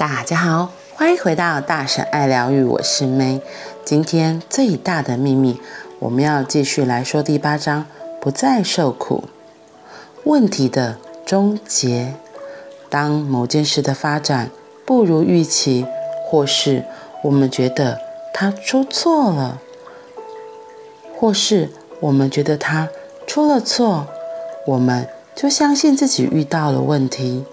大家好，欢迎回到大神爱疗愈，我是May。今天最大的秘密，我们要继续来说第8章，不再受苦。问题的终结。当某件事的发展不如预期，或是我们觉得它出错了，或是我们觉得它出了错，我们就相信自己遇到了问题，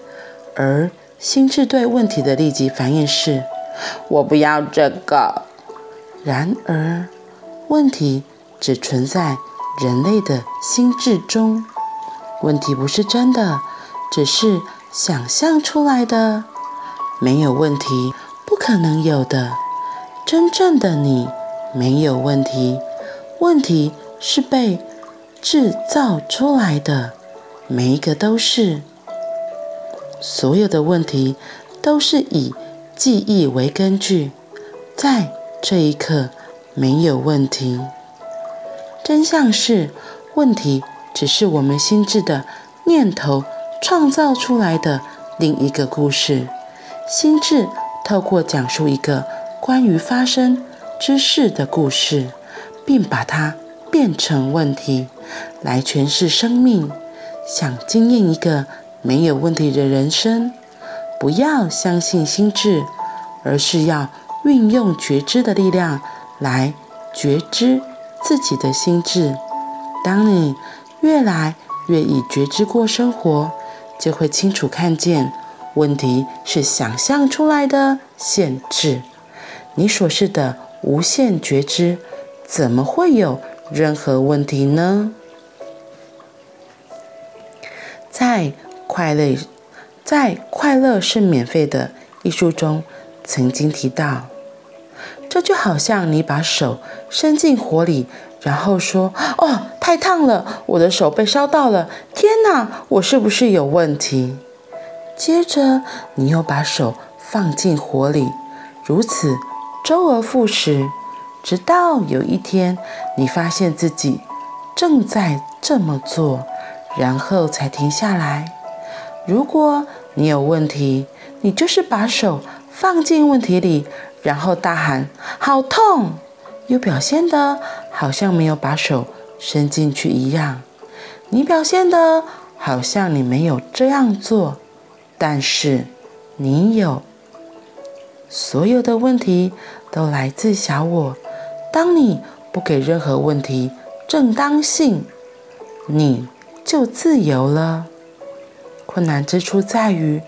而心智对问题的立即反应是我不要这个。然而问题只存在人类的心智中，问题不是真的，只是想象出来的。没有问题不可能有的，真正的你没有问题，问题是被制造出来的，每一个都是。所有的问题都是以记忆为根据，在这一刻没有问题。真相是，问题只是我们心智的念头创造出来的另一个故事。心智透过讲述一个关于发生之事的故事，并把它变成问题，来诠释生命。想经验一个没有问题的人生，不要相信心智，而是要运用觉知的力量来觉知自己的心智。当你越来越以觉知过生活，就会清楚看见问题是想象出来的限制。你所示的无限觉知，怎么会有任何问题呢？在快乐是免费的一书中曾经提到，这就好像你把手伸进火里，然后说哦，太烫了，我的手被烧到了，天哪，我是不是有问题？接着你又把手放进火里，如此周而复始，直到有一天你发现自己正在这么做，然后才停下来。如果你有问题，你就是把手放进问题里，然后大喊好痛，又表现得好像没有把手伸进去一样。你表现得好像你没有这样做，但是你有。所有的问题都来自小我。当你不给任何问题正当性，你就自由了。困难之处在于，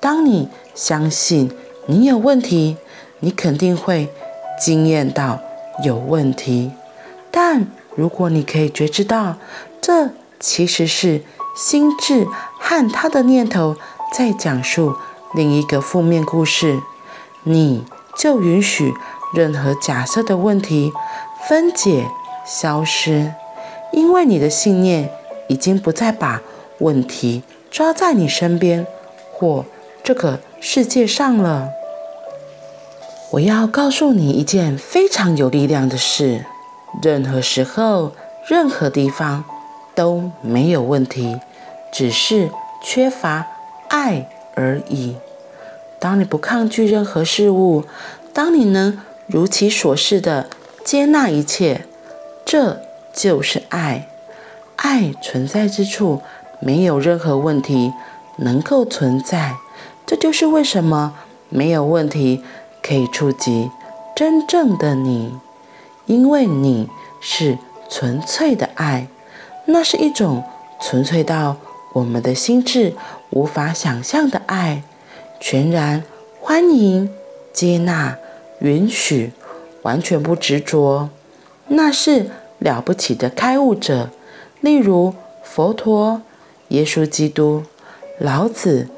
当你相信你有问题，你肯定会经验到有问题。但如果你可以觉知到，这其实是心智和他的念头在讲述另一个负面故事，你就允许任何假设的问题分解、消失，因为你的信念已经不再把问题抓在你身边或这个世界上了。我要告诉你一件非常有力量的事，任何时候、任何地方都没有问题，只是缺乏爱而已。当你不抗拒任何事物，当你能如其所是的接纳一切，这就是爱。爱存在之处没有任何问题能够存在，这就是为什么没有问题可以触及真正的你，因为你是纯粹的爱，那是一种纯粹到我们的心智无法想象的爱，全然欢迎、接纳、允许，完全不执着。那是了不起的开悟者，例如佛陀、耶稣基督、老子、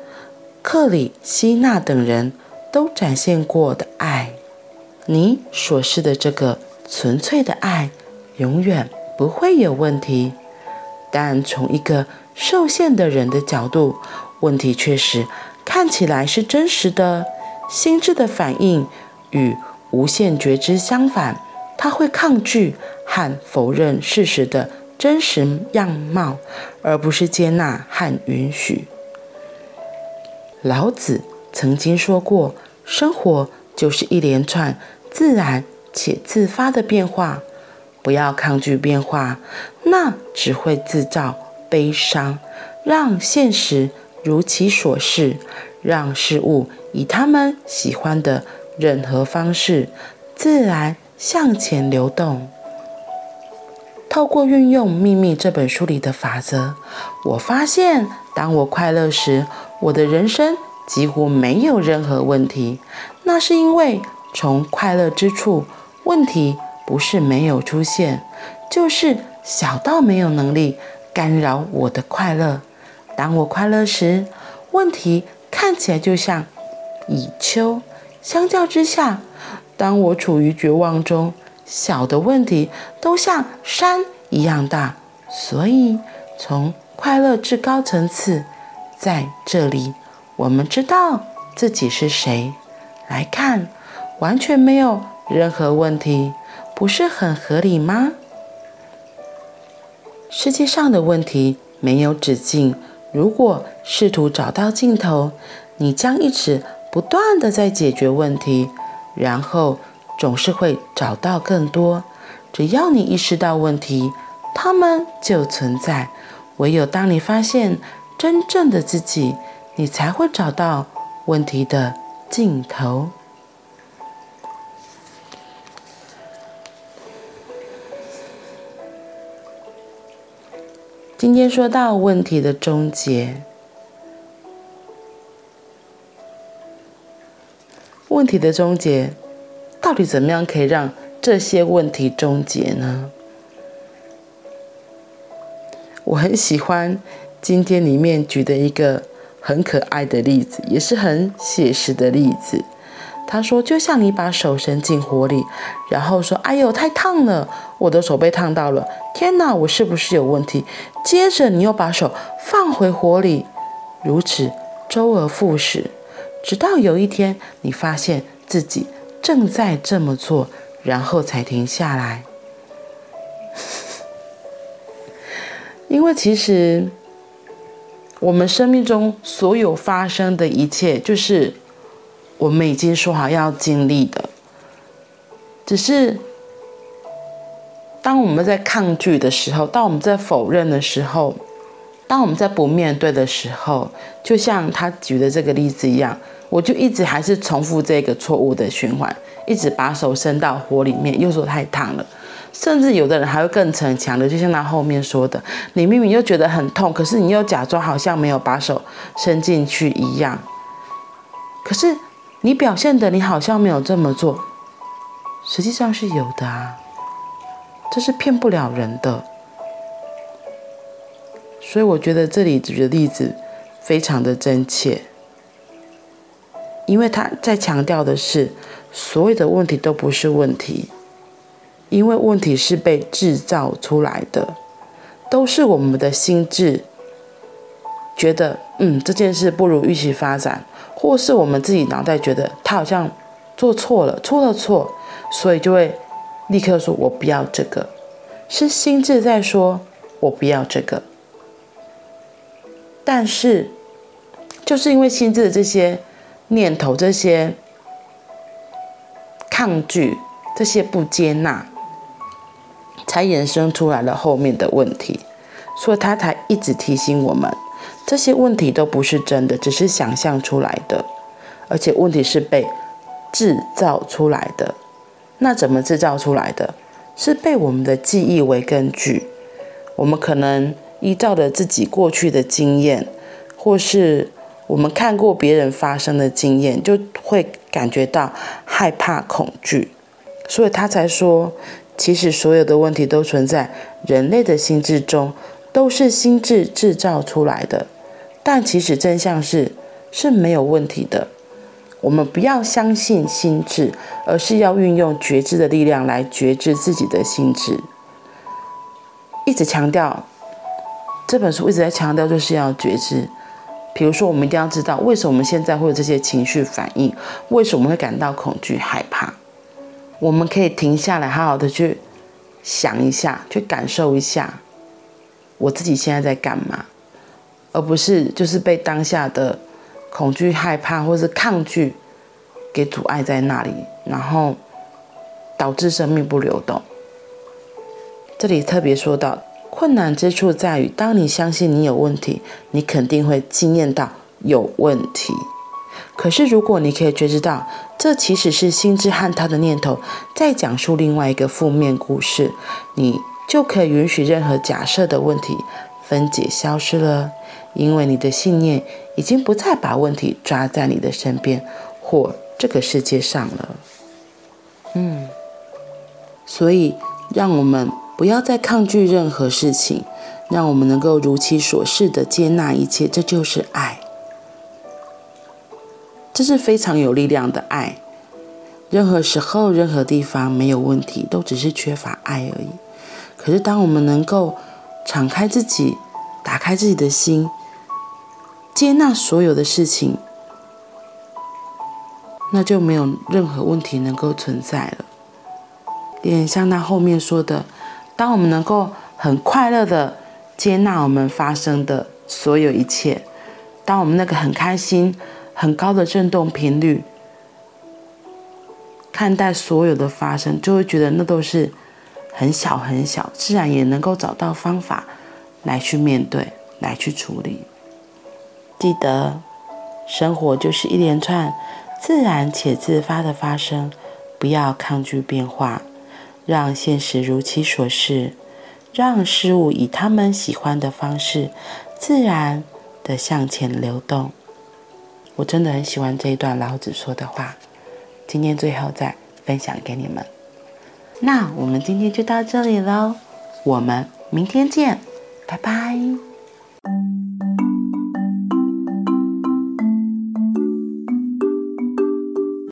克里希那等人都展现过的爱。你所示的这个纯粹的爱永远不会有问题，但从一个受限的人的角度，问题确实看起来是真实的。心智的反应与无限觉知相反，它会抗拒和否认事实的真实样貌，而不是接纳和允许。老子曾经说过，生活就是一连串自然且自发的变化，不要抗拒变化，那只会自造悲伤，让现实如其所是，让事物以他们喜欢的任何方式自然向前流动。透过运用《秘密》这本书里的法则，我发现当我快乐时，我的人生几乎没有任何问题。那是因为从快乐之处，问题不是没有出现，就是小到没有能力干扰我的快乐。当我快乐时，问题看起来就像蚁丘。相较之下，当我处于绝望中，小的问题都像山一样大。所以从快乐至高层次，在这里我们知道自己是谁来看，完全没有任何问题，不是很合理吗？世界上的问题没有止境，如果试图找到尽头，你将一直不断地在解决问题，然后总是会找到更多。只要你意识到问题，它们就存在。唯有当你发现真正的自己，你才会找到问题的尽头。今天说到问题的终结，问题的终结到底怎么样可以让这些问题终结呢？我很喜欢今天里面举的一个很可爱的例子，也是很写实的例子。他说，就像你把手伸进火里，然后说，哎呦，太烫了，我的手被烫到了，天哪，我是不是有问题？接着你又把手放回火里，如此周而复始，直到有一天你发现自己正在这么做，然后才停下来。因为其实我们生命中所有发生的一切，就是我们已经说好要经历的，只是当我们在抗拒的时候，当我们在否认的时候，当我们在不面对的时候，就像他举的这个例子一样，我就一直还是重复这个错误的循环，一直把手伸到火里面，又说太烫了。甚至有的人还会更逞强的，就像他后面说的，你明明又觉得很痛，可是你又假装好像没有把手伸进去一样，可是你表现的你好像没有这么做，实际上是有的啊，这是骗不了人的。所以我觉得这里举的例子非常的真切，因为他在强调的是，所有的问题都不是问题，因为问题是被制造出来的，都是我们的心智觉得这件事不如预期发展，或是我们自己脑袋觉得他好像做错了，出了错，所以就会立刻说我不要这个，是心智在说我不要这个。但是就是因为心智的这些念头，这些抗拒，这些不接纳，才衍生出来了后面的问题。所以他才一直提醒我们，这些问题都不是真的，只是想象出来的，而且问题是被制造出来的。那怎么制造出来的？是被我们的记忆为根据，我们可能依照了自己过去的经验，或是我们看过别人发生的经验，就会感觉到害怕恐惧。所以他才说，其实所有的问题都存在人类的心智中，都是心智制造出来的。但其实真相是没有问题的。我们不要相信心智，而是要运用觉知的力量来觉知自己的心智。一直强调，这本书一直在强调就是要觉知。比如说，我们一定要知道为什么我们现在会有这些情绪反应，为什么会感到恐惧、害怕。我们可以停下来，好好的去想一下，去感受一下我自己现在在干嘛，而不是就是被当下的恐惧、害怕或是抗拒给阻碍在那里，然后导致生命不流动。这里特别说到，困难之处在于，当你相信你有问题，你肯定会经验到有问题。可是如果你可以觉知到，这其实是心智和他的念头在讲述另外一个负面故事，你就可以允许任何假设的问题分解消失了，因为你的信念已经不再把问题抓在你的身边或这个世界上了。所以让我们不要再抗拒任何事情，让我们能够如其所是的接纳一切，这就是爱。这是非常有力量的爱，任何时候任何地方没有问题，都只是缺乏爱而已。可是当我们能够敞开自己，打开自己的心，接纳所有的事情，那就没有任何问题能够存在了。也像他后面说的，当我们能够很快乐的接纳我们发生的所有一切，当我们那个很开心很高的振动频率看待所有的发生，就会觉得那都是很小很小，自然也能够找到方法来去面对，来去处理。记得，生活就是一连串自然且自发的发生，不要抗拒变化，让现实如其所是，让事物以他们喜欢的方式自然的向前流动。我真的很喜欢这一段老子说的话，今天最后再分享给你们。那我们今天就到这里咯，我们明天见，拜拜。